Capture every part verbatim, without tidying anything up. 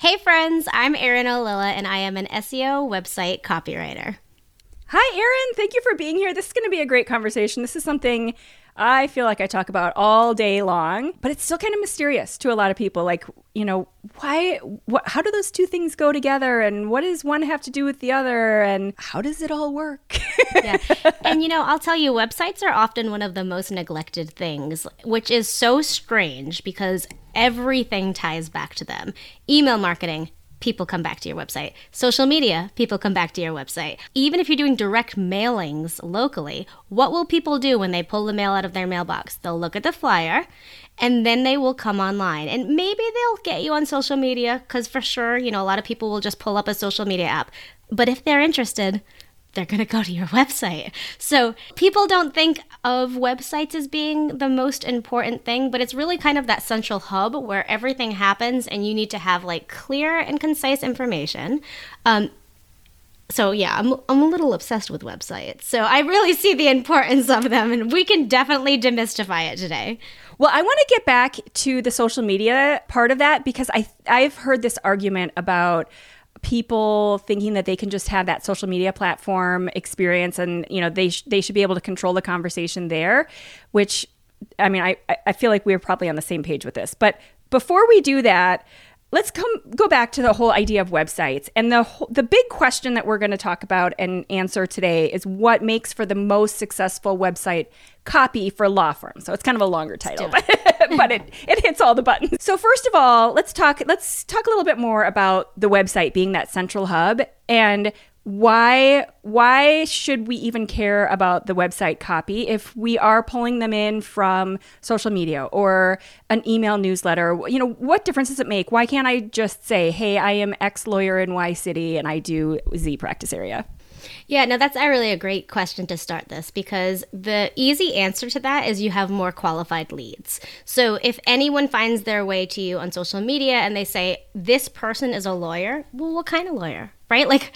Hey friends, I'm Erin Ollila, and I am an S E O website copywriter. Hi Erin, thank you for being here. This is going to be a great conversation. This is something I feel like I talk about all day long, but it's still kind of mysterious to a lot of people. Like, you know, why, wh- how do those two things go together? And what does one have to do with the other? And how does it all work? Yeah. And you know, I'll tell you, websites are often one of the most neglected things, which is so strange because everything ties back to them. Email marketing, people come back to your website. Social media, people come back to your website. Even if you're doing direct mailings locally, what will people do when they pull the mail out of their mailbox? They'll look at the flyer, and then they will come online. And maybe they'll get you on social media, because for sure, you know, a lot of people will just pull up a social media app. But if they're interested, they're going to go to your website. So people don't think of websites as being the most important thing, but it's really kind of that central hub where everything happens, and you need to have like clear and concise information. Um, so yeah, I'm, I'm a little obsessed with websites. So I really see the importance of them, and we can definitely demystify it today. Well, I want to get back to the social media part of that, because I I've heard this argument about people thinking that they can just have that social media platform experience, and you know they sh- they should be able to control the conversation there, which I mean I I feel like we're probably on the same page with this. But before we do that, let's come go back to the whole idea of websites, and the the big question that we're going to talk about and answer today is what makes for the most successful website copy for law firms. So it's kind of a longer title, but, but it, it hits all the buttons. So first of all, let's talk let's talk a little bit more about the website being that central hub, and why why should we even care about the website copy if we are pulling them in from social media or an email newsletter? You know, what difference does it make? Why can't I just say, hey, I am X lawyer in Y city and I do Z practice area? Yeah, no, that's really a great question to start this, because the easy answer to that is you have more qualified leads. So if anyone finds their way to you on social media and they say, this person is a lawyer, well, what kind of lawyer? Right? Like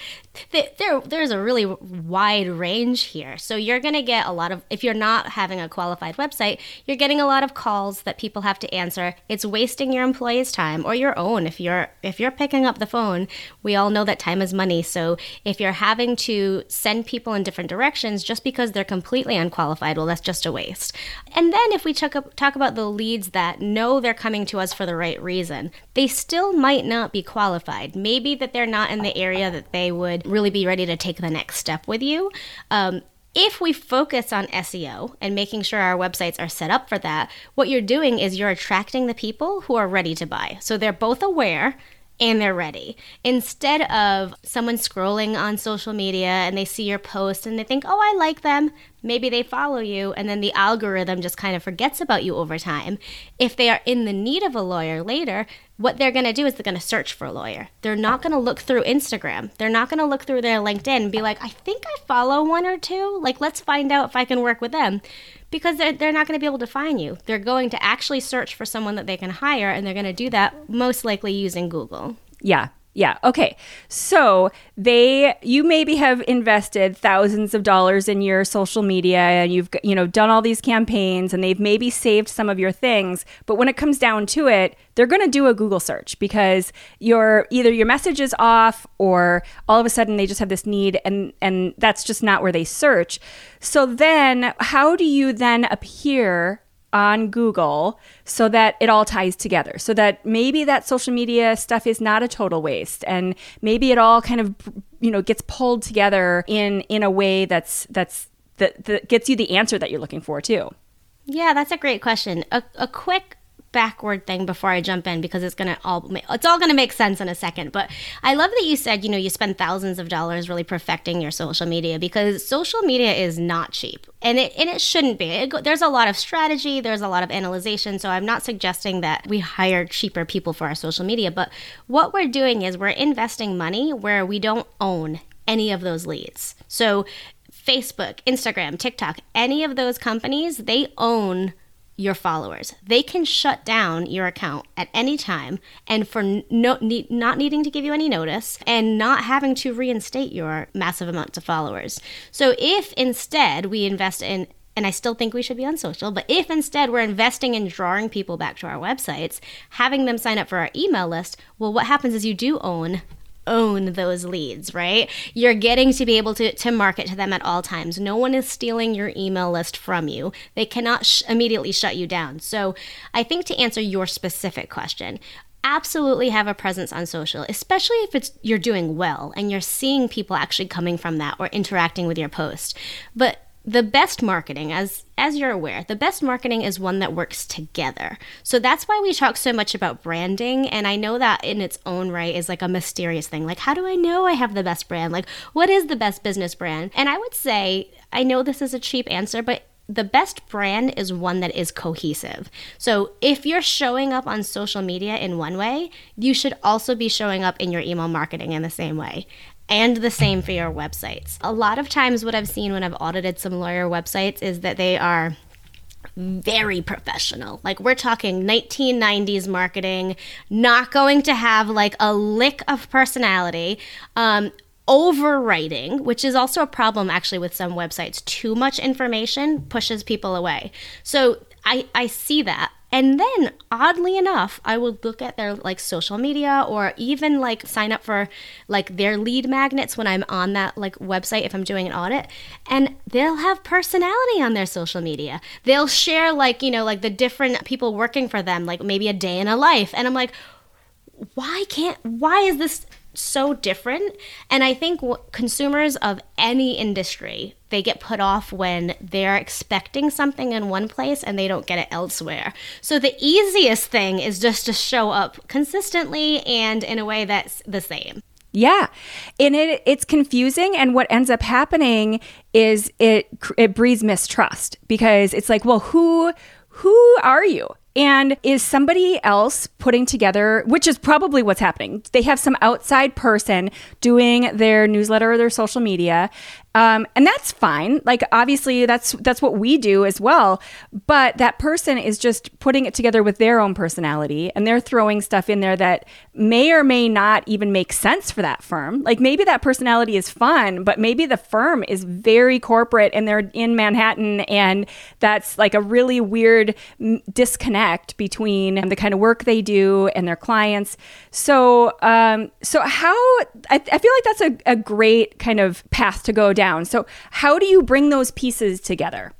there, there's a really wide range here. So you're going to get a lot of, if you're not having a qualified website, you're getting a lot of calls that people have to answer. It's wasting your employees' time, or your own. If you're, if you're picking up the phone, we all know that time is money. So if you're having to send people in different directions just because they're completely unqualified, well, that's just a waste. And then if we talk about the leads that know they're coming to us for the right reason, they still might not be qualified. Maybe that they're not in the area that they would really be ready to take the next step with you. Um, if we focus on S E O and making sure our websites are set up for that, what you're doing is you're attracting the people who are ready to buy. So they're both aware and they're ready. Instead of someone scrolling on social media and they see your post and they think, oh, I like them. Maybe they follow you, and then the algorithm just kind of forgets about you over time. If they are in the need of a lawyer later, what they're going to do is they're going to search for a lawyer. They're not going to look through Instagram. They're not going to look through their LinkedIn and be like, I think I follow one or two. Like, let's find out if I can work with them. Because they're, they're not going to be able to find you. They're going to actually search for someone that they can hire, and they're going to do that most likely using Google. Yeah. Yeah. Okay. So they, you maybe have invested thousands of dollars in your social media, and you've, you know, done all these campaigns, and they've maybe saved some of your things. But when it comes down to it, they're going to do a Google search, because your either your message is off, or all of a sudden they just have this need, and and that's just not where they search. So then, how do you then appear on Google so that it all ties together, so that maybe that social media stuff is not a total waste, and maybe it all kind of, you know, gets pulled together in in a way that's that's that, that gets you the answer that you're looking for too? Yeah, that's a great question. A, a quick backward thing before I jump in, because it's gonna all it's all gonna make sense in a second. But I love that you said, you know, you spend thousands of dollars really perfecting your social media, because social media is not cheap, and it and it shouldn't be. It, there's a lot of strategy, there's a lot of analyzation. So I'm not suggesting that we hire cheaper people for our social media, but what we're doing is we're investing money where we don't own any of those leads. So Facebook, Instagram, TikTok, any of those companies, they own your followers. They can shut down your account at any time, and for no need, not needing to give you any notice and not having to reinstate your massive amounts of followers. So if instead we invest in, and I still think we should be on social, but if instead we're investing in drawing people back to our websites, having them sign up for our email list, well, what happens is you do own own those leads, right? You're getting to be able to, to market to them at all times. No one is stealing your email list from you. They cannot sh- immediately shut you down. So I think to answer your specific question, absolutely have a presence on social, especially if it's you're doing well and you're seeing people actually coming from that or interacting with your post. But the best marketing, as as you're aware, the best marketing is one that works together. So that's why we talk so much about branding. And I know that in its own right is like a mysterious thing. Like, how do I know I have the best brand? Like, what is the best business brand? And I would say, I know this is a cheap answer, but the best brand is one that is cohesive. So if you're showing up on social media in one way, you should also be showing up in your email marketing in the same way. And the same for your websites. A lot of times what I've seen when I've audited some lawyer websites is that they are very professional. Like, we're talking nineteen nineties marketing, not going to have like a lick of personality, um, overwriting, which is also a problem actually with some websites. Too much information pushes people away. So I, I see that. And then oddly enough, I would look at their like social media, or even like sign up for like their lead magnets when I'm on that like website if I'm doing an audit, and they'll have personality on their social media. They'll share like, you know, like the different people working for them, like maybe a day in a life. And I'm like, why can't, why is this so different? And I think what consumers of any industry, they get put off when they're expecting something in one place and they don't get it elsewhere. So the easiest thing is just to show up consistently and in a way that's the same. Yeah. And it it's confusing. And what ends up happening is it it breeds mistrust, because it's like, well, who who are you? And is somebody else putting together, which is probably what's happening. They have some outside person doing their newsletter or their social media. Um, and that's fine. Like, obviously, that's that's what we do as well. But that person is just putting it together with their own personality, and they're throwing stuff in there that may or may not even make sense for that firm. Like, maybe that personality is fun, but maybe the firm is very corporate and they're in Manhattan, and that's like a really weird disconnect between the kind of work they do and their clients. So, um, so how I, I feel like that's a, a great kind of path to go down. So how do you bring those pieces together?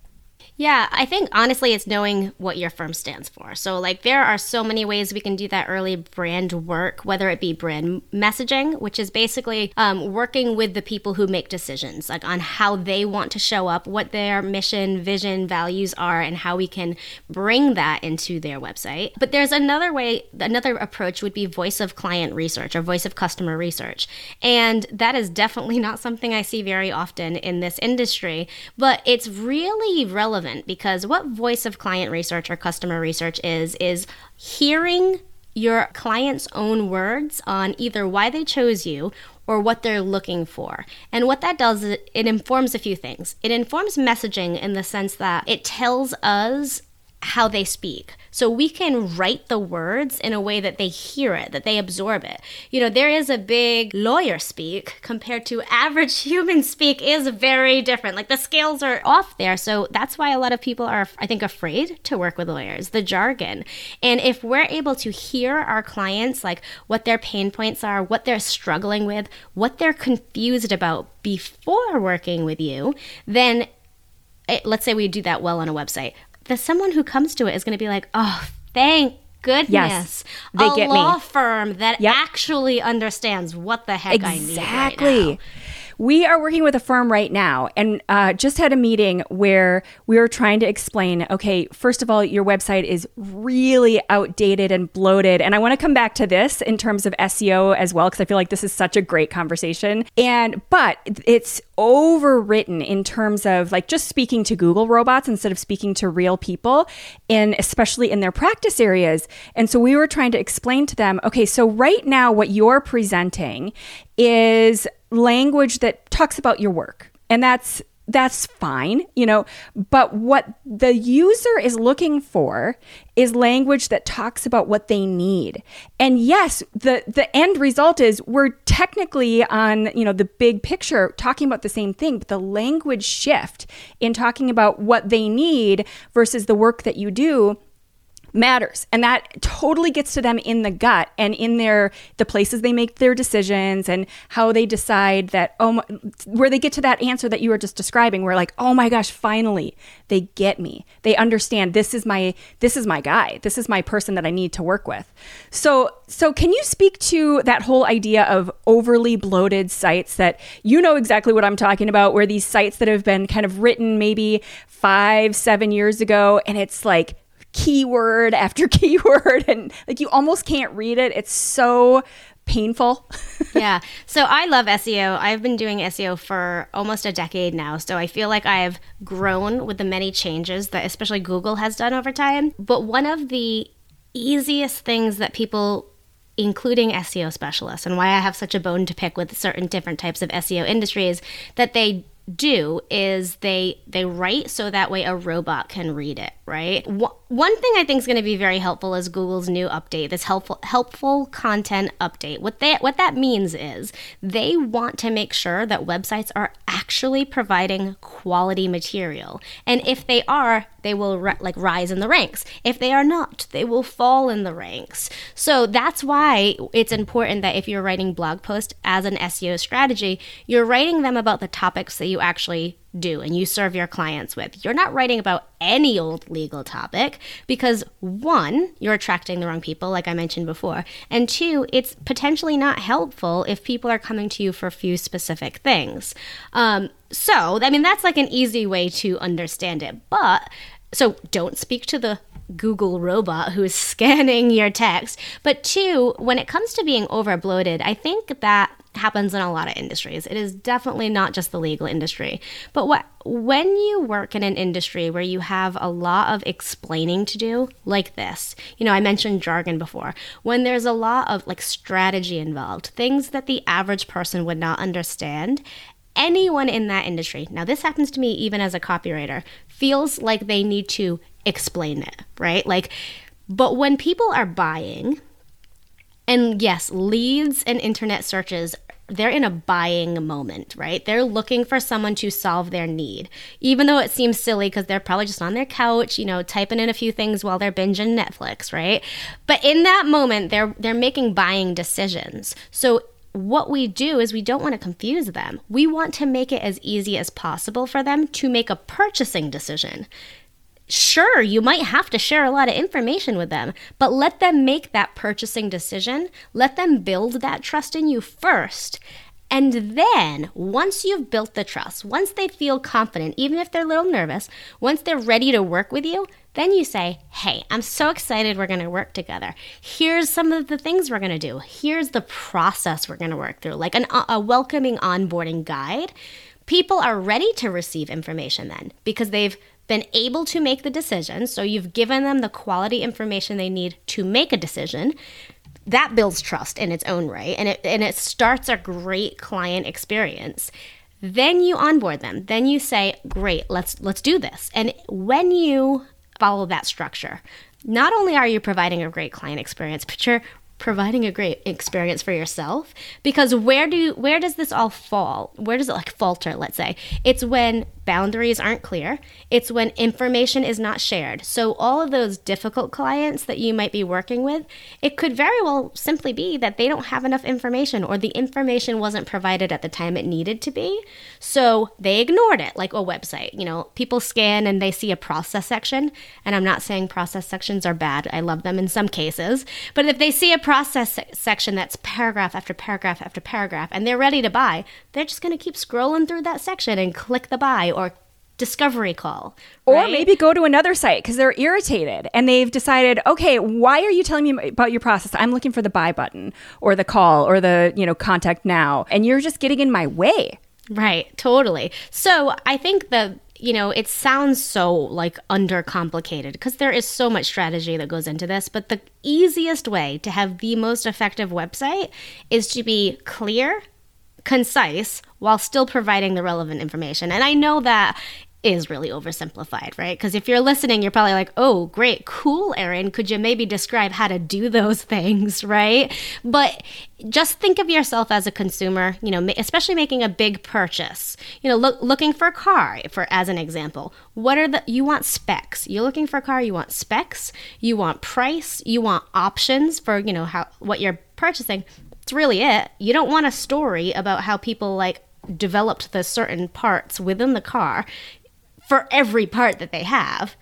Yeah, I think honestly, it's knowing what your firm stands for. So like, there are so many ways we can do that early brand work, whether it be brand messaging, which is basically um, working with the people who make decisions, like on how they want to show up, what their mission, vision, values are, and how we can bring that into their website. But there's another way, another approach would be voice of client research or voice of customer research. And that is definitely not something I see very often in this industry, but it's really relevant. Because what voice of client research or customer research is, is hearing your client's own words on either why they chose you or what they're looking for. And what that does is it informs a few things. It informs messaging in the sense that it tells us how they speak. So we can write the words in a way that they hear it, that they absorb it. You know, there is a big lawyer speak compared to average human speak is very different. Like, the scales are off there. So that's why a lot of people are, I think, afraid to work with lawyers, the jargon. And if we're able to hear our clients, like what their pain points are, what they're struggling with, what they're confused about before working with you, then it, let's say we do that well on a website. The someone who comes to it is going to be like, oh, thank goodness. Yes, they a get law me. Firm that yep. actually understands what the heck exactly. I need right now. We are working with a firm right now and uh, just had a meeting where we were trying to explain, okay, first of all, your website is really outdated and bloated. And I want to come back to this in terms of S E O as well, because I feel like this is such a great conversation. And but it's overwritten in terms of like just speaking to Google robots instead of speaking to real people, and especially in their practice areas. And so we were trying to explain to them, okay, so right now what you're presenting is language that talks about your work, and that's that's fine, you know, but what the user is looking for is language that talks about what they need. And yes, the the end result is we're technically on, you know, the big picture talking about the same thing, but the language shift in talking about what they need versus the work that you do matters. And that totally gets to them in the gut and in their the places they make their decisions and how they decide that, oh my, where they get to that answer that you were just describing, where like, oh my gosh, finally they get me. They understand this is my this is my guy. This is my person that I need to work with. So so can you speak to that whole idea of overly bloated sites that, you know exactly what I'm talking about, where these sites that have been kind of written maybe five, seven years ago, and it's like keyword after keyword, and like you almost can't read it. It's so painful. Yeah. So I love S E O. I've been doing S E O for almost a decade now. So I feel like I have grown with the many changes that especially Google has done over time. But one of the easiest things that people, including S E O specialists, and why I have such a bone to pick with certain different types of S E O industries, that they do is they they write so that way a robot can read it, right? W- one thing I think is going to be very helpful is Google's new update, this helpful helpful content update. What they what that means is they want to make sure that websites are actually providing quality material. And if they are, they will re- like rise in the ranks. If they are not, they will fall in the ranks. So that's why it's important that if you're writing blog posts as an S E O strategy, you're writing them about the topics that you actually do and you serve your clients with. You're not writing about any old legal topic because, one, you're attracting the wrong people, like I mentioned before, and two, it's potentially not helpful if people are coming to you for a few specific things. Um, so, I mean, that's like an easy way to understand it. But, so don't speak to the Google robot who is scanning your text. But two, when it comes to being over bloated, I think that happens in a lot of industries. It is definitely not just the legal industry. But what when you work in an industry where you have a lot of explaining to do like this, you know, I mentioned jargon before, when there's a lot of like strategy involved, things that the average person would not understand, anyone in that industry, now this happens to me even as a copywriter, feels like they need to explain it, right? Like, but when people are buying, and yes, leads and internet searches, they're in a buying moment, right? They're looking for someone to solve their need, even though it seems silly because they're probably just on their couch, you know, typing in a few things while they're binging Netflix, right? But in that moment, they're they're making buying decisions. So what we do is we don't want to confuse them. We want to make it as easy as possible for them to make a purchasing decision. Sure, you might have to share a lot of information with them, but let them make that purchasing decision. Let them build that trust in you first. And then once you've built the trust, once they feel confident, even if they're a little nervous, once they're ready to work with you, then you say, hey, I'm so excited we're going to work together. Here's some of the things we're going to do. Here's the process we're going to work through, like an, a welcoming onboarding guide. People are ready to receive information then because they've been able to make the decision. So you've given them the quality information they need to make a decision. That builds trust in its own right, and it and it starts a great client experience. Then you onboard them. Then you say, great, let's let's do this. And when you follow that structure, not only are you providing a great client experience, but you're providing a great experience for yourself. Because where do where does this all fall? Where does it like falter, let's say? It's when boundaries aren't clear. It's when information is not shared. So all of those difficult clients that you might be working with, it could very well simply be that they don't have enough information, or the information wasn't provided at the time it needed to be. So they ignored it, like a website. You know, people scan and they see a process section. And I'm not saying process sections are bad. I love them in some cases. But if they see a process section that's paragraph after paragraph after paragraph, and they're ready to buy, they're just going to keep scrolling through that section and click the buy or discovery call. Right? Or maybe go to another site because they're irritated and they've decided, okay, why are you telling me about your process? I'm looking for the buy button or the call or the, you know, contact now. And you're just getting in my way. Right. Totally. So I think the, you know, it sounds so like undercomplicated because there is so much strategy that goes into this, but the easiest way to have the most effective website is to be clear, concise, while still providing the relevant information. And I know that is really oversimplified, right? Because if you're listening, you're probably like, oh, great, cool, Erin, could you maybe describe how to do those things, right? But just think of yourself as a consumer, you know, especially making a big purchase, you know, look, looking for a car, for as an example. What are the, you want specs. You're looking for a car, you want specs, you want price, you want options for, you know, how what you're purchasing. It's really it. You don't want a story about how people like developed the certain parts within the car for every part that they have.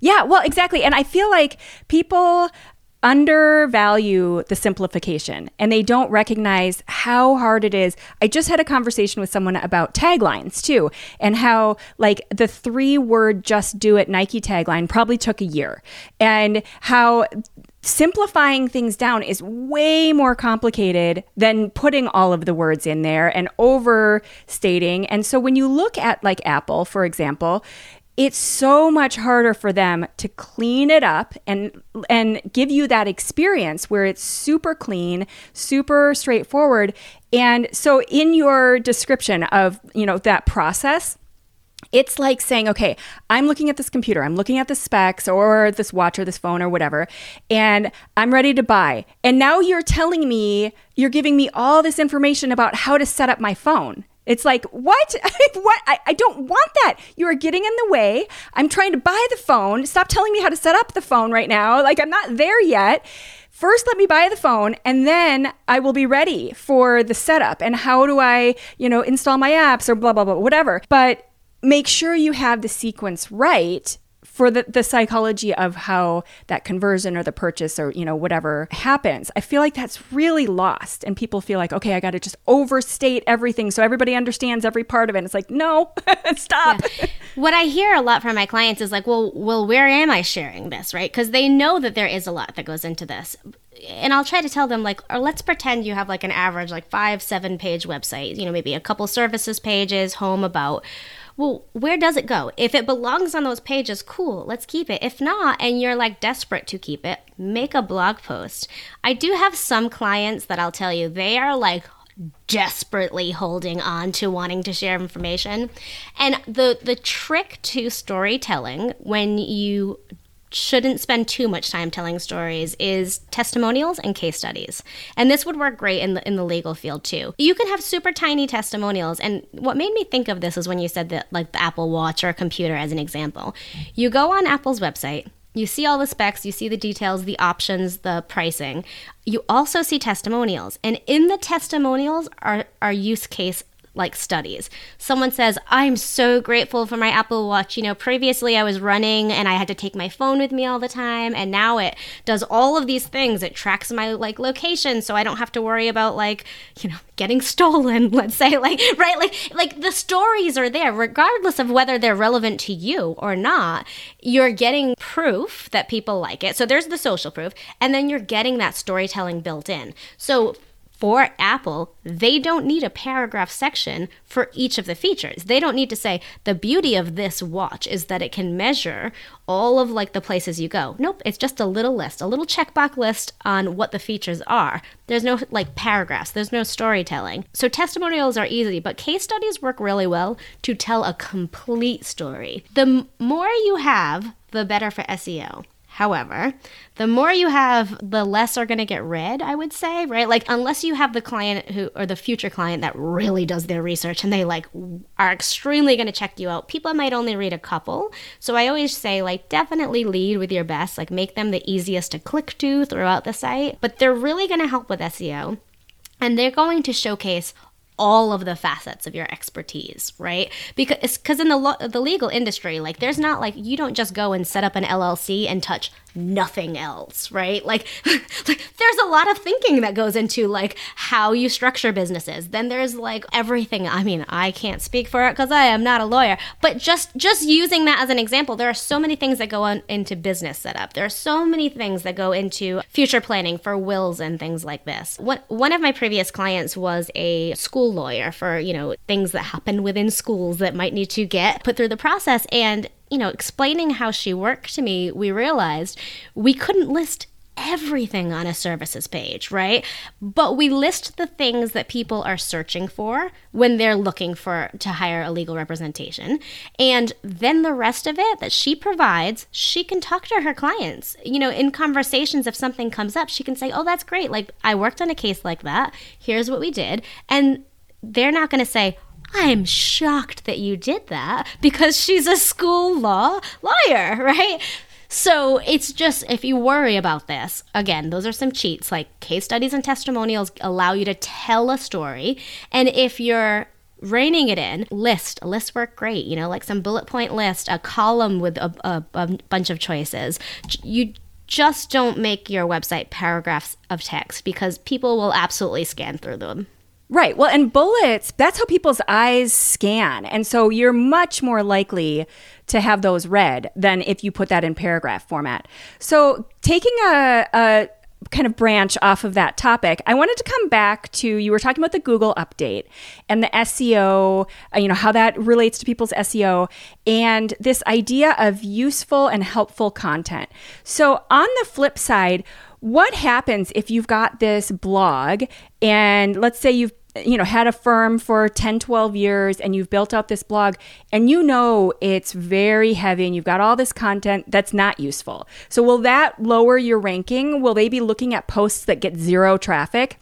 Yeah, well, exactly. And I feel like people undervalue the simplification and they don't recognize how hard it is. I just had a conversation with someone about taglines too, and how like the three word just do it Nike tagline probably took a year, and how simplifying things down is way more complicated than putting all of the words in there and overstating. And so when you look at like Apple, for example, it's so much harder for them to clean it up and and give you that experience where it's super clean, super straightforward. And so in your description of, you know, that process, it's like saying, okay, I'm looking at this computer, I'm looking at the specs or this watch or this phone or whatever, and I'm ready to buy. And now you're telling me, you're giving me all this information about how to set up my phone. It's like, what? What? I, I don't want that. You are getting in the way. I'm trying to buy the phone. Stop telling me how to set up the phone right now. Like, I'm not there yet. First, let me buy the phone, and then I will be ready for the setup and how do I, you know, install my apps or blah, blah, blah, whatever. But make sure you have the sequence right for the, the psychology of how that conversion or the purchase or, you know, whatever happens. I feel like that's really lost, and people feel like, okay, I got to just overstate everything so everybody understands every part of it. And it's like, no, stop. Yeah. What I hear a lot from my clients is like, well, well, where am I sharing this, right? Because they know that there is a lot that goes into this. And I'll try to tell them, like, or let's pretend you have like an average, like five, seven page website, you know, maybe a couple services pages, home, about. Well, where does it go? If it belongs on those pages, cool, let's keep it. If not, and you're like desperate to keep it, make a blog post. I do have some clients that I'll tell you, they are like desperately holding on to wanting to share information. And the, the trick to storytelling, when you shouldn't spend too much time telling stories, is testimonials and case studies. And this would work great in the in the legal field too. You can have super tiny testimonials. And what made me think of this is when you said that, like the Apple Watch or computer as an example. You go on Apple's website, you see all the specs, you see the details, the options, the pricing. You also see testimonials. And in the testimonials are, are use case like studies. Someone says, I'm so grateful for my Apple Watch. You know, previously I was running and I had to take my phone with me all the time. And now it does all of these things. It tracks my like location. So I don't have to worry about like, you know, getting stolen, let's say, like, right? Like, like the stories are there regardless of whether they're relevant to you or not. You're getting proof that people like it. So there's the social proof. And then you're getting that storytelling built in. So for Apple, they don't need a paragraph section for each of the features. They don't need to say, the beauty of this watch is that it can measure all of like the places you go. Nope, it's just a little list, a little checkbox list on what the features are. There's no like paragraphs, there's no storytelling. So testimonials are easy, but case studies work really well to tell a complete story. The more you have, the better for S E O. However, the more you have, the less are going to get read, I would say, right? Like, unless you have the client who, or the future client that really does their research and they like are extremely going to check you out, people might only read a couple. So I always say, like, definitely lead with your best, like make them the easiest to click to throughout the site, but they're really going to help with S E O and they're going to showcase all of the facets of your expertise, right? Because because in the lo- the legal industry, like there's not like, you don't just go and set up an L L C and touch nothing else, right? Like, like there's a lot of thinking that goes into like how you structure businesses. Then there's like everything. I mean, I can't speak for it because I am not a lawyer, but just just using that as an example, there are so many things that go on into business setup. There are so many things that go into future planning for wills and things like this. What, one of my previous clients was a school lawyer for, you know, things that happen within schools that might need to get put through the process. And you know, explaining how she worked to me, we realized we couldn't list everything on a services page, right? But we list the things that people are searching for when they're looking for to hire a legal representation. And then the rest of it that she provides, she can talk to her clients. You know, in conversations, if something comes up, she can say, oh, that's great. Like, I worked on a case like that. Here's what we did. And they're not going to say, I'm shocked that you did that, because she's a school law lawyer, right? So it's just, if you worry about this, again, those are some cheats, like case studies and testimonials allow you to tell a story. And if you're reining it in, list, lists work great, you know, like some bullet point list, a column with a, a, a bunch of choices. You just don't make your website paragraphs of text, because people will absolutely scan through them. Right. Well, and bullets, that's how people's eyes scan. And so you're much more likely to have those read than if you put that in paragraph format. So taking a, a kind of branch off of that topic, I wanted to come back to, you were talking about the Google update and the S E O, you know, how that relates to people's S E O and this idea of useful and helpful content. So on the flip side, what happens if you've got this blog and let's say you've, you know, had a firm for ten, twelve years and you've built out this blog and you know it's very heavy and you've got all this content that's not useful. So will that lower your ranking? Will they be looking at posts that get zero traffic?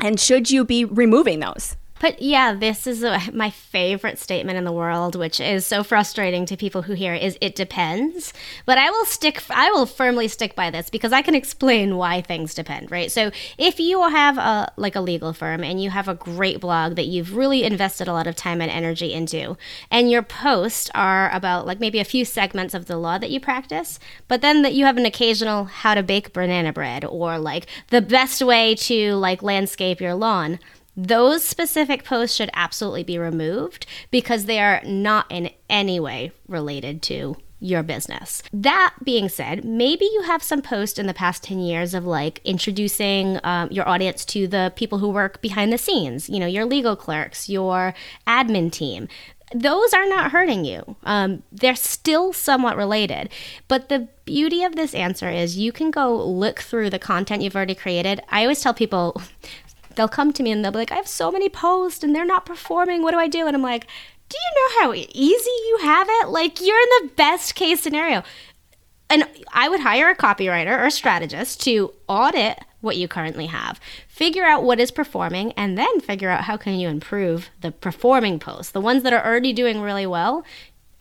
And should you be removing those? But yeah, this is a, my favorite statement in the world, which is so frustrating to people who hear it, is it depends. But I will stick, I will firmly stick by this because I can explain why things depend, right? So if you have a like a legal firm and you have a great blog that you've really invested a lot of time and energy into, and your posts are about like maybe a few segments of the law that you practice, but then that you have an occasional how to bake banana bread or like the best way to like landscape your lawn, those specific posts should absolutely be removed because they are not in any way related to your business. That being said, maybe you have some posts in the past ten years of like introducing um, your audience to the people who work behind the scenes, you know, your legal clerks, your admin team. Those are not hurting you. Um, they're still somewhat related. But the beauty of this answer is you can go look through the content you've already created. I always tell people, they'll come to me and they'll be like, I have so many posts and they're not performing. What do I do? And I'm like, do you know how easy you have it? Like, you're in the best case scenario. And I would hire a copywriter or a strategist to audit what you currently have, figure out what is performing, and then figure out how can you improve the performing posts, the ones that are already doing really well.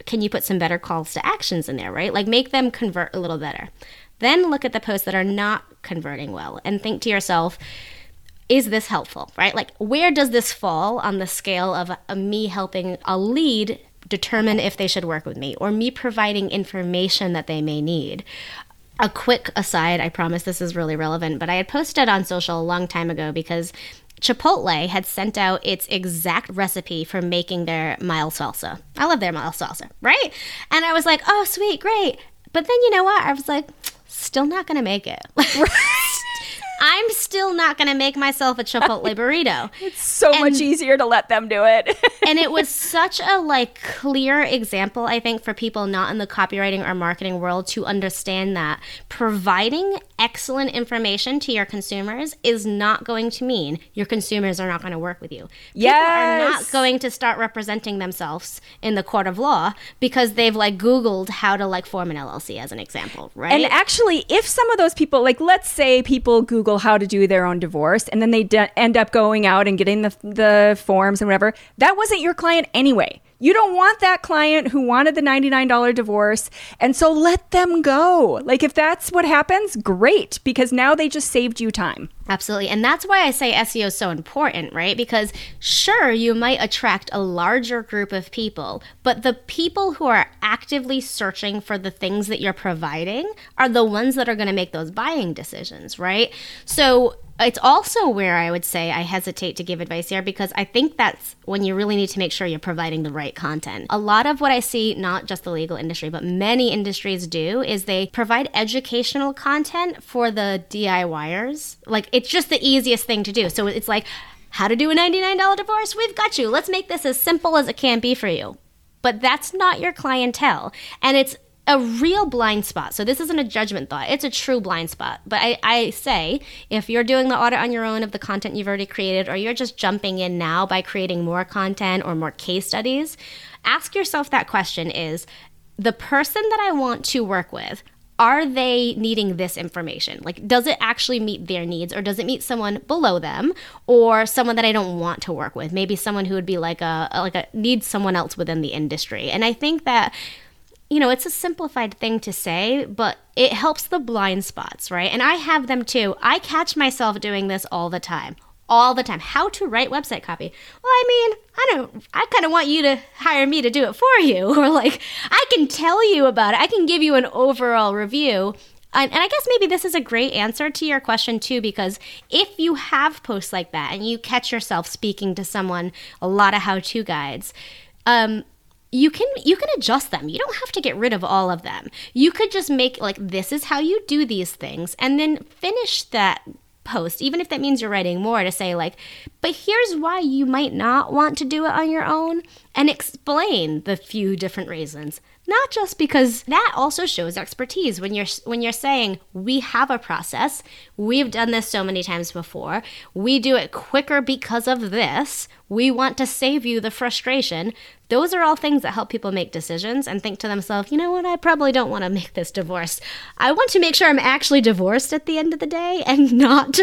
Can you put some better calls to actions in there, right? Like make them convert a little better. Then look at the posts that are not converting well and think to yourself, is this helpful, right? Like, where does this fall on the scale of a, a me helping a lead determine if they should work with me, or me providing information that they may need? A quick aside, I promise this is really relevant, but I had posted on social a long time ago because Chipotle had sent out its exact recipe for making their mild salsa. I love their mild salsa, right? And I was like, oh, sweet, great. But then you know what? I was like, still not going to make it. I'm still not going to make myself a Chipotle burrito. It's so and, much easier to let them do it. And it was such a like clear example, I think, for people not in the copywriting or marketing world to understand that providing excellent information to your consumers is not going to mean your consumers are not going to work with you. Yes. People are not going to start representing themselves in the court of law because they've like Googled how to like form an L L C as an example, right? And actually, if some of those people, like let's say people Google how to do their own divorce and then they de- end up going out and getting the, the forms and whatever, that wasn't your client anyway. You don't want that client who wanted the ninety-nine dollars divorce. And so let them go. Like if that's what happens, great, because now they just saved you time. Absolutely. And that's why I say S E O is so important, right? Because sure, you might attract a larger group of people, but the people who are actively searching for the things that you're providing are the ones that are going to make those buying decisions, right? So it's also where I would say I hesitate to give advice here because I think that's when you really need to make sure you're providing the right content. A lot of what I see, not just the legal industry, but many industries do, is they provide educational content for the D I Y ers. Like it's just the easiest thing to do. So it's like, how to do a ninety-nine dollars divorce? We've got you. Let's make this as simple as it can be for you. But that's not your clientele. And it's a real blind spot. So this isn't a judgment thought. It's a true blind spot. But I, I say, if you're doing the audit on your own of the content you've already created, or you're just jumping in now by creating more content or more case studies, ask yourself that question is, the person that I want to work with, are they needing this information? Like, does it actually meet their needs, or does it meet someone below them or someone that I don't want to work with? Maybe someone who would be like a, like a, needs someone else within the industry. And I think that, you know, it's a simplified thing to say, but it helps the blind spots, right? And I have them too. I catch myself doing this all the time, all the time. How to write website copy. Well, I mean, I don't, I kind of want you to hire me to do it for you. Or like, I can tell you about it. I can give you an overall review. And, and I guess maybe this is a great answer to your question too, because if you have posts like that and you catch yourself speaking to someone, a lot of how-to guides, um, You can you can adjust them. You don't have to get rid of all of them. You could just make like, this is how you do these things, and then finish that post, even if that means you're writing more, to say like, but here's why you might not want to do it on your own, and explain the few different reasons. Not just because that also shows expertise when you're when you're saying, we have a process, we've done this so many times before, we do it quicker because of this, we want to save you the frustration. Those are all things that help people make decisions and think to themselves, you know what, I probably don't want to make this divorce. I want to make sure I'm actually divorced at the end of the day and not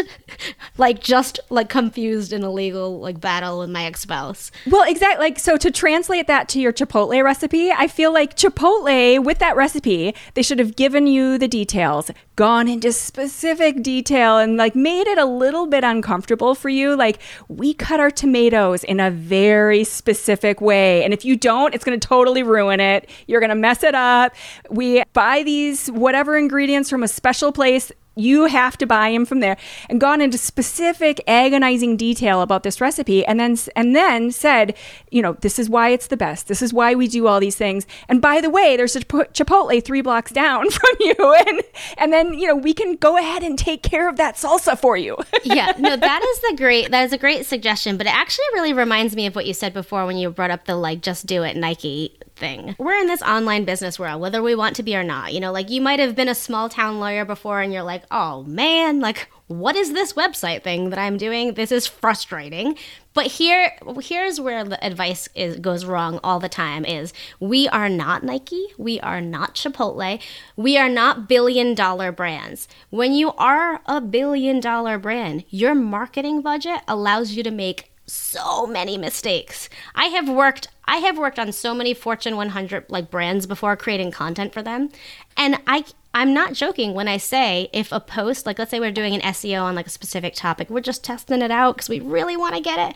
like just like confused in a legal like battle with my ex-spouse. Well, exactly. Like, so to translate that to your Chipotle recipe, I feel like Chipotle, with that recipe, they should have given you the details, gone into specific detail, and like made it a little bit uncomfortable for you. Like, we cut our tomatoes in a very specific way. And if you don't, it's going to totally ruin it. You're going to mess it up. We buy these whatever ingredients from a special place. You have to buy them from there, and gone into specific agonizing detail about this recipe. And then and then said, you know, this is why it's the best. This is why we do all these things. And by the way, there's a Chipotle three blocks down from you. And, and then, you know, we can go ahead and take care of that salsa for you. Yeah, no, that is the great, that is a great suggestion. But it actually really reminds me of what you said before when you brought up the like, just do it Nike thing. We're in this online business world, whether we want to be or not. You know, like you might have been a small town lawyer before and you're like, oh man, like what is this website thing that I'm doing? This is frustrating. But here, here's where the advice is, goes wrong all the time is we are not Nike. We are not Chipotle. We are not billion dollar brands. When you are a billion dollar brand, your marketing budget allows you to make so many mistakes. I have worked I have worked on so many Fortune one hundred like brands before, creating content for them. And I I'm not joking when I say if a post, like let's say we're doing an S E O on like a specific topic, we're just testing it out because we really want to get it.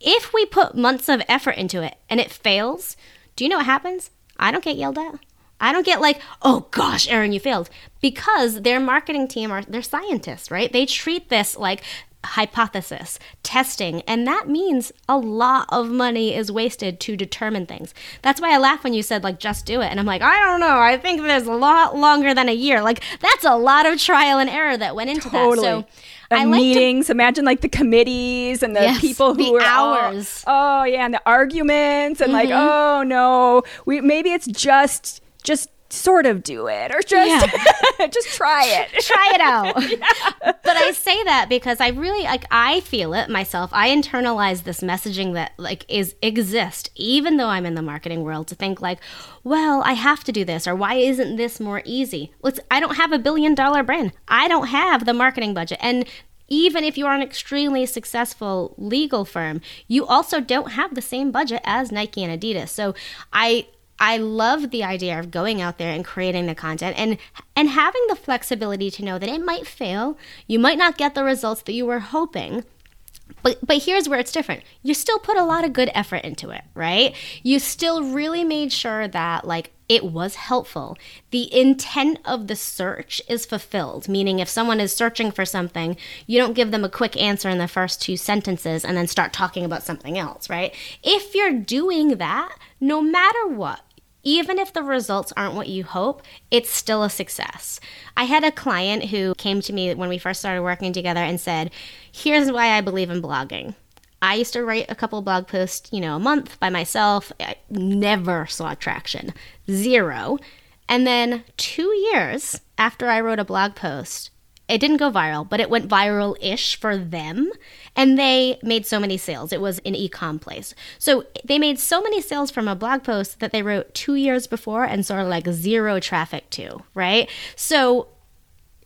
If we put months of effort into it and it fails, do you know what happens? I don't get yelled at. I don't get like, oh gosh, Erin, you failed. Because their marketing team are they're scientists, right? They treat this like hypothesis testing, and that means a lot of money is wasted to determine things. That's why I laugh when you said like just do it, and I'm like, I don't know, I think there's a lot longer than a year. Like that's a lot of trial and error that went into totally. that. So and like meetings. To... Imagine like the committees and the yes, people who the are hours. All, oh yeah, and the arguments and mm-hmm. like oh no, we maybe it's just just. sort of do it or just yeah. just try it try it out yeah. But I say that because I really like I feel it myself. I internalize this messaging that like is exist even though I'm in the marketing world, to think like, well, I have to do this, or why isn't this more easy? Let's I don't have a billion dollar brand, I don't have the marketing budget. And even if you are an extremely successful legal firm, you also don't have the same budget as Nike and Adidas. So I I love the idea of going out there and creating the content and and having the flexibility to know that it might fail. You might not get the results that you were hoping, but but here's where it's different. You still put a lot of good effort into it, right? You still really made sure that like it was helpful. The intent of the search is fulfilled, meaning if someone is searching for something, you don't give them a quick answer in the first two sentences and then start talking about something else, right? If you're doing that, no matter what, even if the results aren't what you hope, it's still a success. I had a client who came to me when we first started working together and said, here's why I believe in blogging. I used to write a couple blog posts, you know, a month by myself. I never saw traction. Zero. And then two years after I wrote a blog post, it didn't go viral, but it went viral-ish for them. And they made so many sales. It was an e-com place. So they made so many sales from a blog post that they wrote two years before and sort of like zero traffic to, right? So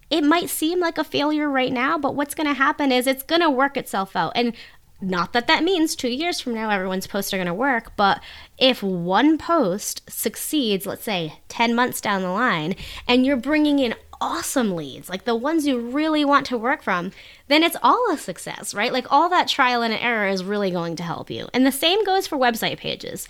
it might seem like a failure right now, but what's going to happen is it's going to work itself out. And not that that means two years from now everyone's posts are going to work, but if one post succeeds, let's say ten months down the line, and you're bringing in awesome leads, like the ones you really want to work from, then it's all a success, right? Like all that trial and error is really going to help you. And the same goes for website pages.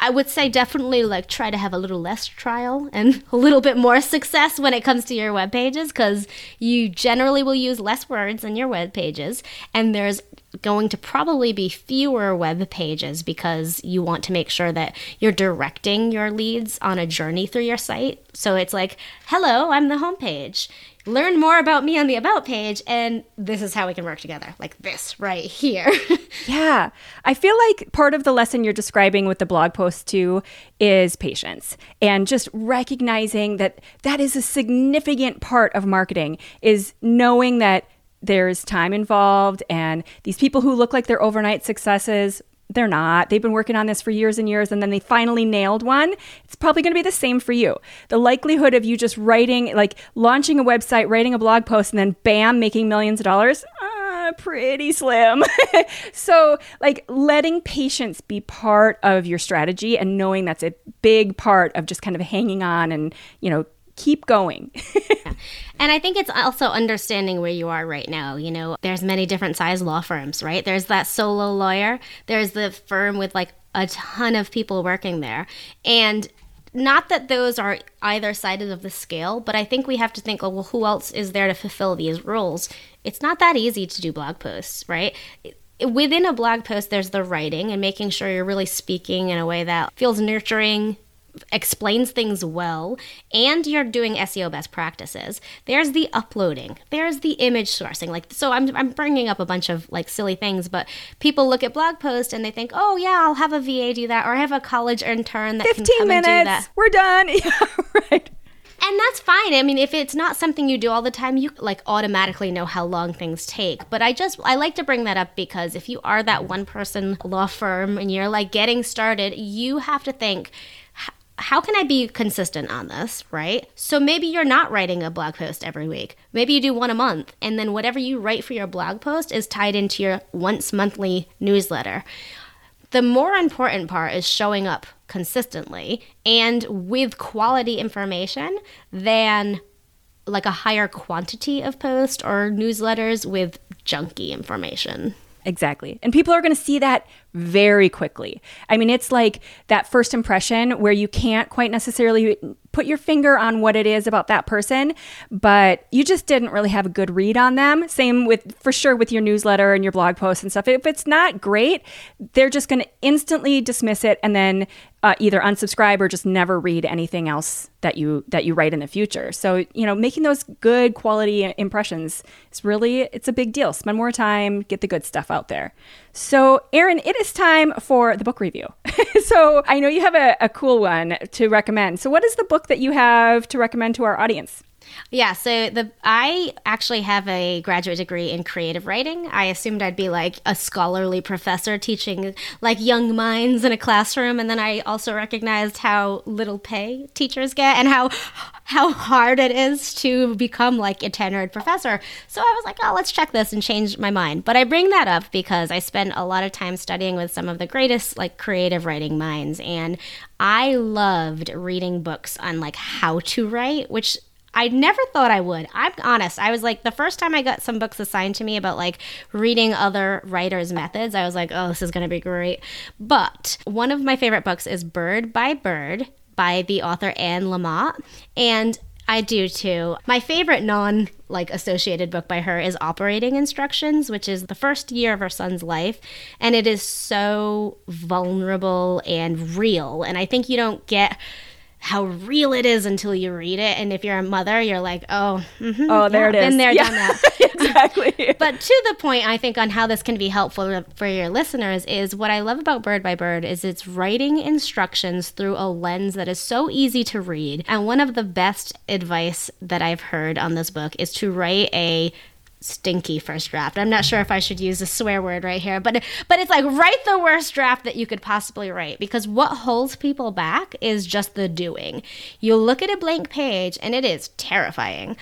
I would say definitely like try to have a little less trial and a little bit more success when it comes to your web pages, because you generally will use less words in your web pages, and there's going to probably be fewer web pages because you want to make sure that you're directing your leads on a journey through your site. So it's like, hello, I'm the homepage. Learn more about me on the About page, and this is how we can work together, like this right here. Yeah. I feel like part of the lesson you're describing with the blog post too is patience, and just recognizing that that is a significant part of marketing, is knowing that there's time involved, and these people who look like they're overnight successes, they're not. They've been working on this for years and years, and then they finally nailed one. It's probably going to be the same for you. The likelihood of you just writing, like launching a website, writing a blog post, and then bam, making millions of dollars, uh, pretty slim. So like letting patience be part of your strategy, and knowing that's a big part of just kind of hanging on and, you know, keep going. Yeah. And I think it's also understanding where you are right now. You know, there's many different size law firms, right? There's that solo lawyer. There's the firm with like a ton of people working there. And not that those are either side of the scale, but I think we have to think, oh, well, who else is there to fulfill these roles? It's not that easy to do blog posts, right? It, within a blog post, there's the writing and making sure you're really speaking in a way that feels nurturing, explains things well, and you're doing S E O best practices. There's the uploading. There's the image sourcing. Like, so I'm I'm bringing up a bunch of like silly things, but people look at blog posts and they think, oh yeah, I'll have a V A do that, or I have a college intern that can come minutes, and do that. We're done. Yeah, right. And that's fine. I mean, if it's not something you do all the time, you like automatically know how long things take. But I just, I like to bring that up because if you are that one person law firm and you're like getting started, you have to think, how can I be consistent on this, right? So maybe you're not writing a blog post every week. Maybe you do one a month, and then whatever you write for your blog post is tied into your once monthly newsletter. The more important part is showing up consistently and with quality information than like a higher quantity of posts or newsletters with junky information. Exactly. And people are going to see that very quickly. I mean, it's like that first impression where you can't quite necessarily put your finger on what it is about that person, but you just didn't really have a good read on them. Same with, for sure, with your newsletter and your blog posts and stuff. If it's not great, they're just going to instantly dismiss it and then uh, either unsubscribe or just never read anything else that you that you write in the future. So, you know, making those good quality impressions is really, it's a big deal. Spend more time, get the good stuff out there. So, Erin, it is time for the book review. So I know you have a, a cool one to recommend. So what is the book that you have to recommend to our audience? Yeah, so the I actually have a graduate degree in creative writing. I assumed I'd be like a scholarly professor teaching like young minds in a classroom, and then I also recognized how little pay teachers get and how how hard it is to become like a tenured professor. So I was like, oh, let's check this and change my mind. But I bring that up because I spend a lot of time studying with some of the greatest like creative writing minds, and I loved reading books on like how to write, which I never thought I would. I'm honest. I was like, the first time I got some books assigned to me about like reading other writers' methods, I was like, oh, this is going to be great. But one of my favorite books is Bird by Bird by the author Anne Lamott. And I do too. My favorite non like associated book by her is Operating Instructions, which is the first year of her son's life. And it is so vulnerable and real. And I think you don't get how real it is until you read it. And if you're a mother, you're like, oh, mm-hmm, oh, there yeah, it is. Been there, yeah. Done that. Exactly. But to the point, I think, on how this can be helpful for your listeners is what I love about Bird by Bird is it's writing instructions through a lens that is so easy to read. And one of the best advice that I've heard on this book is to write a stinky first draft. I'm not sure if I should use a swear word right here, but but it's like write the worst draft that you could possibly write, because what holds people back is just the doing. You look at a blank page and it is terrifying.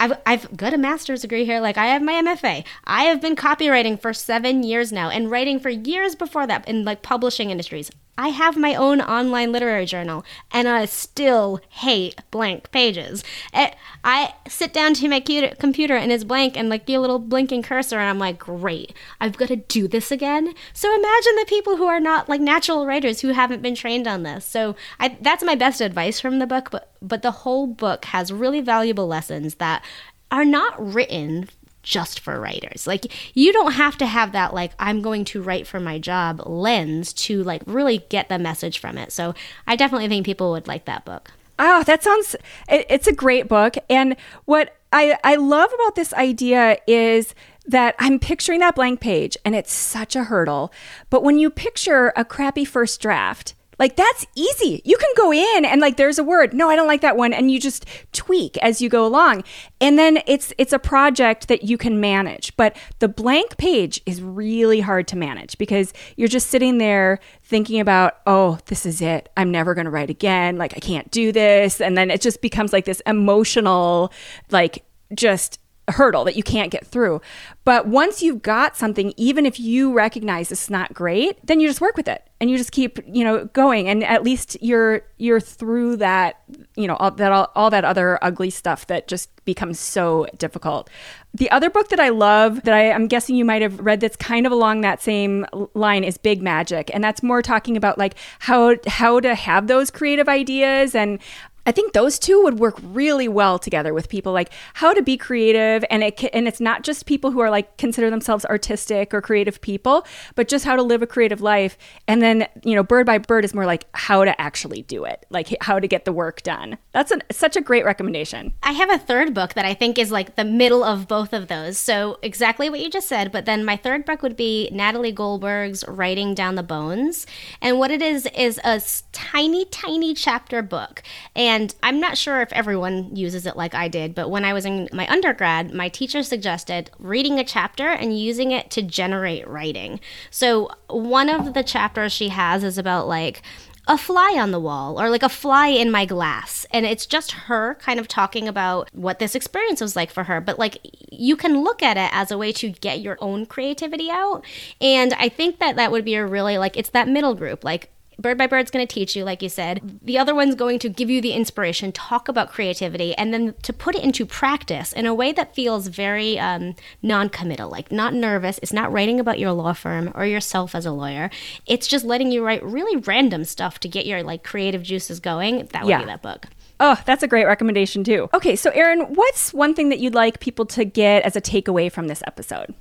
I've, I've got a master's degree here. Like, I have my M F A. I have been copywriting for seven years now and writing for years before that in like publishing industries. I have my own online literary journal and I still hate blank pages. I sit down to my computer and it's blank and like the little blinking cursor and I'm like, great, I've got to do this again. So imagine the people who are not like natural writers who haven't been trained on this. So I, that's my best advice from the book, but, but the whole book has really valuable lessons that are not written just for writers. Like, you don't have to have that like I'm going to write for my job lens to like really get the message from it. So I definitely think people would like that book. Oh, that sounds, it, it's a great book. And what I, I love about this idea is that I'm picturing that blank page and it's such a hurdle. But when you picture a crappy first draft, like, that's easy. You can go in and like, there's a word. No, I don't like that one. And you just tweak as you go along. And then it's it's a project that you can manage. But the blank page is really hard to manage because you're just sitting there thinking about, oh, this is it. I'm never going to write again. Like, I can't do this. And then it just becomes like this emotional, like, just hurdle that you can't get through. But once you've got something, even if you recognize it's not great, then you just work with it and you just keep, you know, going. And at least you're you're through that, you know, all that all, all that other ugly stuff that just becomes so difficult. The other book that I love that I, I'm guessing you might have read that's kind of along that same line is Big Magic, and that's more talking about like how how to have those creative ideas. And I think those two would work really well together with people, like how to be creative. And it can, and it's not just people who are like consider themselves artistic or creative people, but just how to live a creative life. And then, you know, Bird by Bird is more like how to actually do it, like how to get the work done. That's an, such a great recommendation. I have a third book that I think is like the middle of both of those. So exactly what you just said. But then my third book would be Natalie Goldberg's Writing Down the Bones. And what it is is a tiny, tiny chapter book. And And I'm not sure if everyone uses it like I did, but when I was in my undergrad, my teacher suggested reading a chapter and using it to generate writing. So one of the chapters she has is about like a fly on the wall or like a fly in my glass. And it's just her kind of talking about what this experience was like for her. But like, you can look at it as a way to get your own creativity out. And I think that that would be a really like, it's that middle group, like Bird by Bird's going to teach you, like you said. The other one's going to give you the inspiration, talk about creativity, and then to put it into practice in a way that feels very um, non-committal, like not nervous. It's not writing about your law firm or yourself as a lawyer. It's just letting you write really random stuff to get your like creative juices going. That would yeah. be that book. Oh, that's a great recommendation too. Okay, so Erin, what's one thing that you'd like people to get as a takeaway from this episode?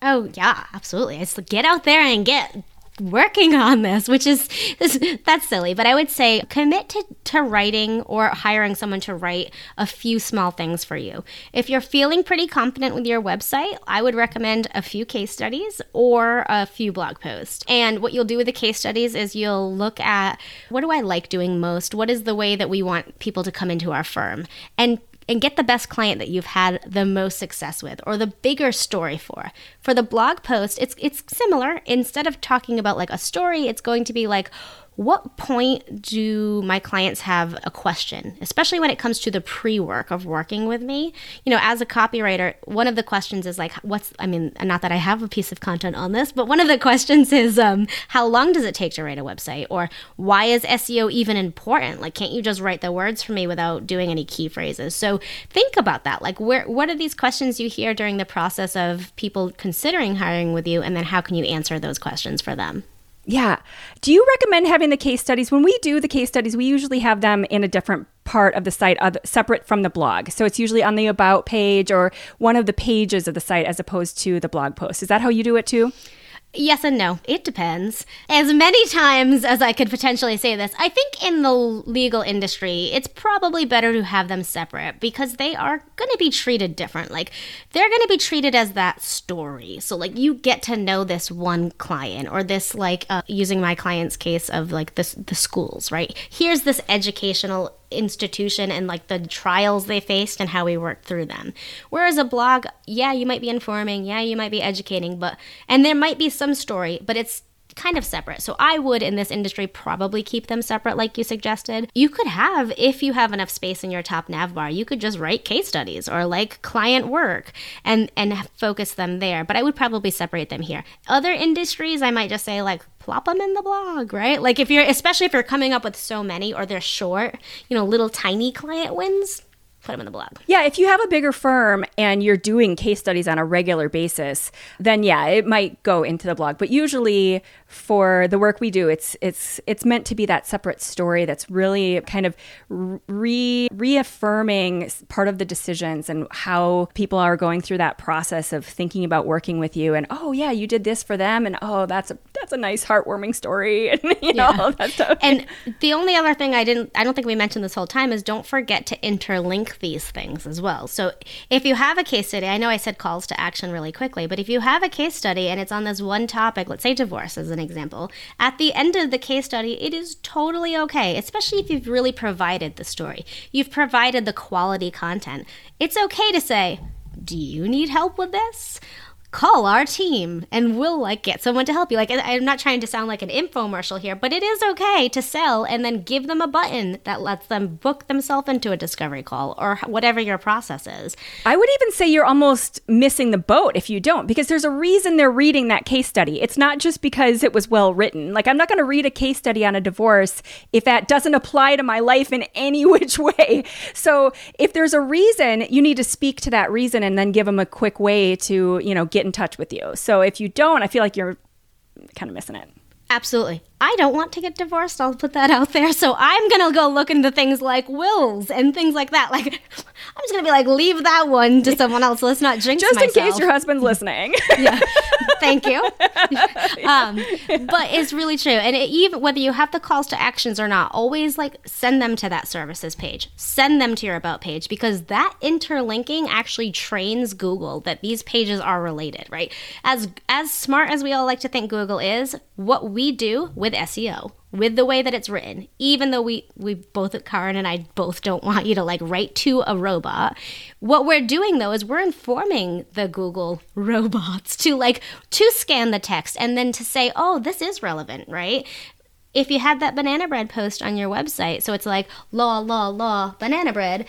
Oh, yeah, absolutely. It's get out there and get working on this, which is, this, that's silly, but I would say commit to, to writing or hiring someone to write a few small things for you. If you're feeling pretty confident with your website, I would recommend a few case studies or a few blog posts. And what you'll do with the case studies is you'll look at, what do I like doing most? What is the way that we want people to come into our firm? And and get the best client that you've had the most success with, or the bigger story for. For the blog post, it's it's similar. Instead of talking about like a story, it's going to be like, what point do my clients have a question, especially when it comes to the pre-work of working with me? You know, as a copywriter, one of the questions is like, what's, I mean, not that I have a piece of content on this, but one of the questions is, um, how long does it take to write a website? Or why is S E O even important? Like, can't you just write the words for me without doing any key phrases? So think about that. Like, where, what are these questions you hear during the process of people considering hiring with you? And then how can you answer those questions for them? Yeah. Do you recommend having the case studies? When we do the case studies, we usually have them in a different part of the site, other, separate from the blog. So it's usually on the about page or one of the pages of the site as opposed to the blog post. Is that how you do it too? Yes and no. It depends. As many times as I could potentially say this, I think in the legal industry, it's probably better to have them separate because they are going to be treated different. Like, they're going to be treated as that story. So, like, you get to know this one client or this, like, uh, using my client's case of, like, this, the schools, right? Here's this educational institution and like the trials they faced and how we worked through them. Whereas a blog, yeah, you might be informing, yeah, you might be educating, but and there might be some story, but it's kind of separate. So I would in this industry probably keep them separate like you suggested. You could have, if you have enough space in your top nav bar, you could just write case studies or like client work and and focus them there. But I would probably separate them here. Other industries, I might just say like plop them in the blog, right? Like if you're, especially if you're coming up with so many or they're short, you know, little tiny client wins, put them in the blog. Yeah, if you have a bigger firm and you're doing case studies on a regular basis, then yeah, it might go into the blog. But usually for the work we do, it's it's it's meant to be that separate story that's really kind of re reaffirming part of the decisions and how people are going through that process of thinking about working with you. And oh yeah, you did this for them, and oh that's a that's a nice heartwarming story. And you know, yeah. That's okay. And the only other thing I didn't I don't think we mentioned this whole time is don't forget to interlink these things as well. So if you have a case study, I know I said calls to action really quickly, but if you have a case study and it's on this one topic, let's say divorce as an example, at the end of the case study, it is totally okay, especially if you've really provided the story. You've provided the quality content. It's okay to say, do you need help with this? Call our team and we'll like get someone to help you. Like, I'm not trying to sound like an infomercial here, but it is okay to sell and then give them a button that lets them book themselves into a discovery call or whatever your process is. I would even say you're almost missing the boat if you don't, because there's a reason they're reading that case study. It's not just because it was well written. Like, I'm not going to read a case study on a divorce if that doesn't apply to my life in any which way. So if there's a reason, you need to speak to that reason and then give them a quick way to, you know, get in touch with you. So if you don't, I feel like you're kind of missing it. Absolutely. I don't want to get divorced. I'll put that out there. So I'm going to go look into things like wills and things like that. Like, I'm just going to be like, leave that one to someone else. Let's not jinx myself. Just in case your husband's listening. Yeah. Thank you. Um, yeah. But it's really true. And it, even whether you have the calls to actions or not, always like send them to that services page. Send them to your about page, because that interlinking actually trains Google that these pages are related, right? As as smart as we all like to think Google is, what we do with S E O, with the way that it's written, even though we, we both, Karin and I both don't want you to like write to a robot. What we're doing though is we're informing the Google robots to like, to scan the text and then to say, oh, this is relevant, right? If you had that banana bread post on your website, so it's like, law, law, law, banana bread,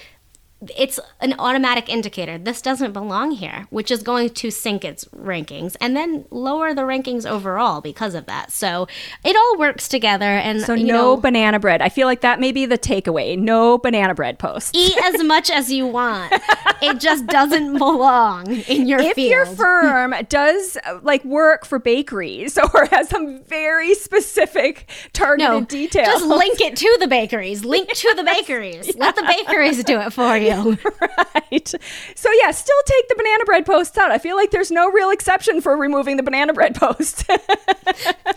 it's an automatic indicator. This doesn't belong here, which is going to sink its rankings and then lower the rankings overall because of that. So it all works together. And so you no know, banana bread. I feel like that may be the takeaway. No banana bread posts. Eat as much as you want. It just doesn't belong in your if field. If your firm does like work for bakeries or has some very specific targeted no, details. Just link it to the bakeries. Link to the bakeries. Yeah. Let the bakeries do it for you. Right. So yeah, still take the banana bread posts out. I feel like there's no real exception for removing the banana bread post.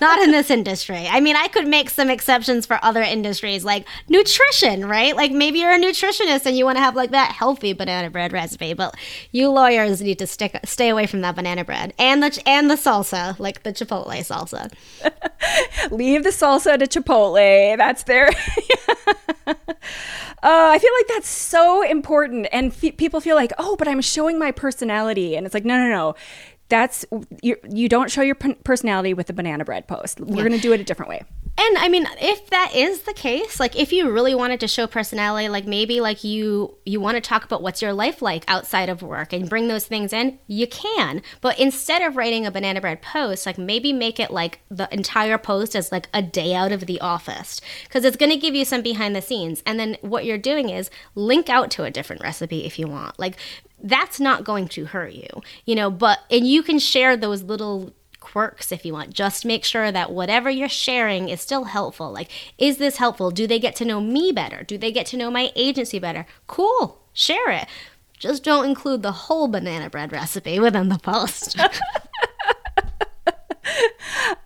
Not in this industry. I mean, I could make some exceptions for other industries like nutrition, right? Like maybe you're a nutritionist and you want to have like that healthy banana bread recipe, but you lawyers need to stick stay away from that banana bread and the and the salsa, like the Chipotle salsa. Leave the salsa to Chipotle. That's their uh, I feel like that's so important, and f- people feel like, oh, but I'm showing my personality, and it's like, no, no, no. That's you. You don't show your personality with the banana bread post. We're yeah. going to do it a different way. And I mean, if that is the case, like if you really wanted to show personality, like maybe like you you want to talk about what's your life like outside of work and bring those things in, you can. But instead of writing a banana bread post, like maybe make it like the entire post as like a day out of the office, because it's going to give you some behind the scenes. And then what you're doing is link out to a different recipe if you want. Like that's not going to hurt you, you know, but and you can share those little quirks if you want. Just make sure that whatever you're sharing is still helpful. Like, is this helpful? Do they get to know me better? Do they get to know my agency better? Cool, share it. Just don't include the whole banana bread recipe within the post.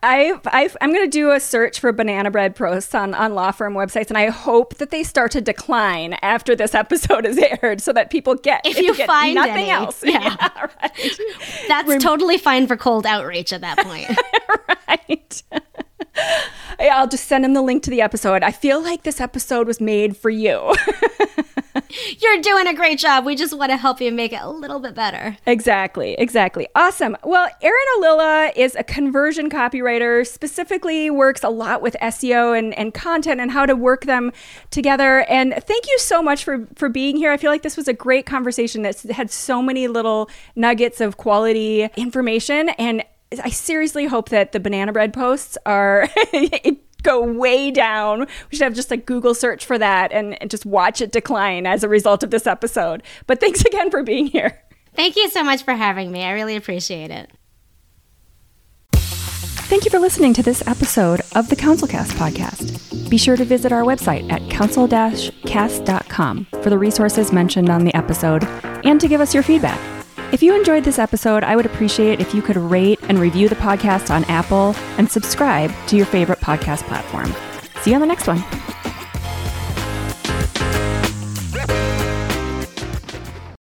I, I, I'm going to do a search for banana bread posts on, on law firm websites, and I hope that they start to decline after this episode is aired so that people get, if you get find nothing any, else. Yeah. Yeah, right. That's Rem- totally fine for cold outreach at that point. Right. I'll just send them the link to the episode. I feel like this episode was made for you. You're doing a great job. We just want to help you make it a little bit better. Exactly. Exactly. Awesome. Well, Erin Ollila is a conversion copywriter, specifically works a lot with S E O and, and content and how to work them together. And thank you so much for, for being here. I feel like this was a great conversation that had so many little nuggets of quality information. And I seriously hope that the banana bread posts are... go way down. We should have just a Google search for that and, and just watch it decline as a result of this episode. But thanks again for being here. Thank you so much for having me. I really appreciate it. Thank you for listening to this episode of the CouncilCast podcast. Be sure to visit our website at council dash cast dot com for the resources mentioned on the episode and to give us your feedback. If you enjoyed this episode, I would appreciate if you could rate and review the podcast on Apple and subscribe to your favorite podcast platform. See you on the next one.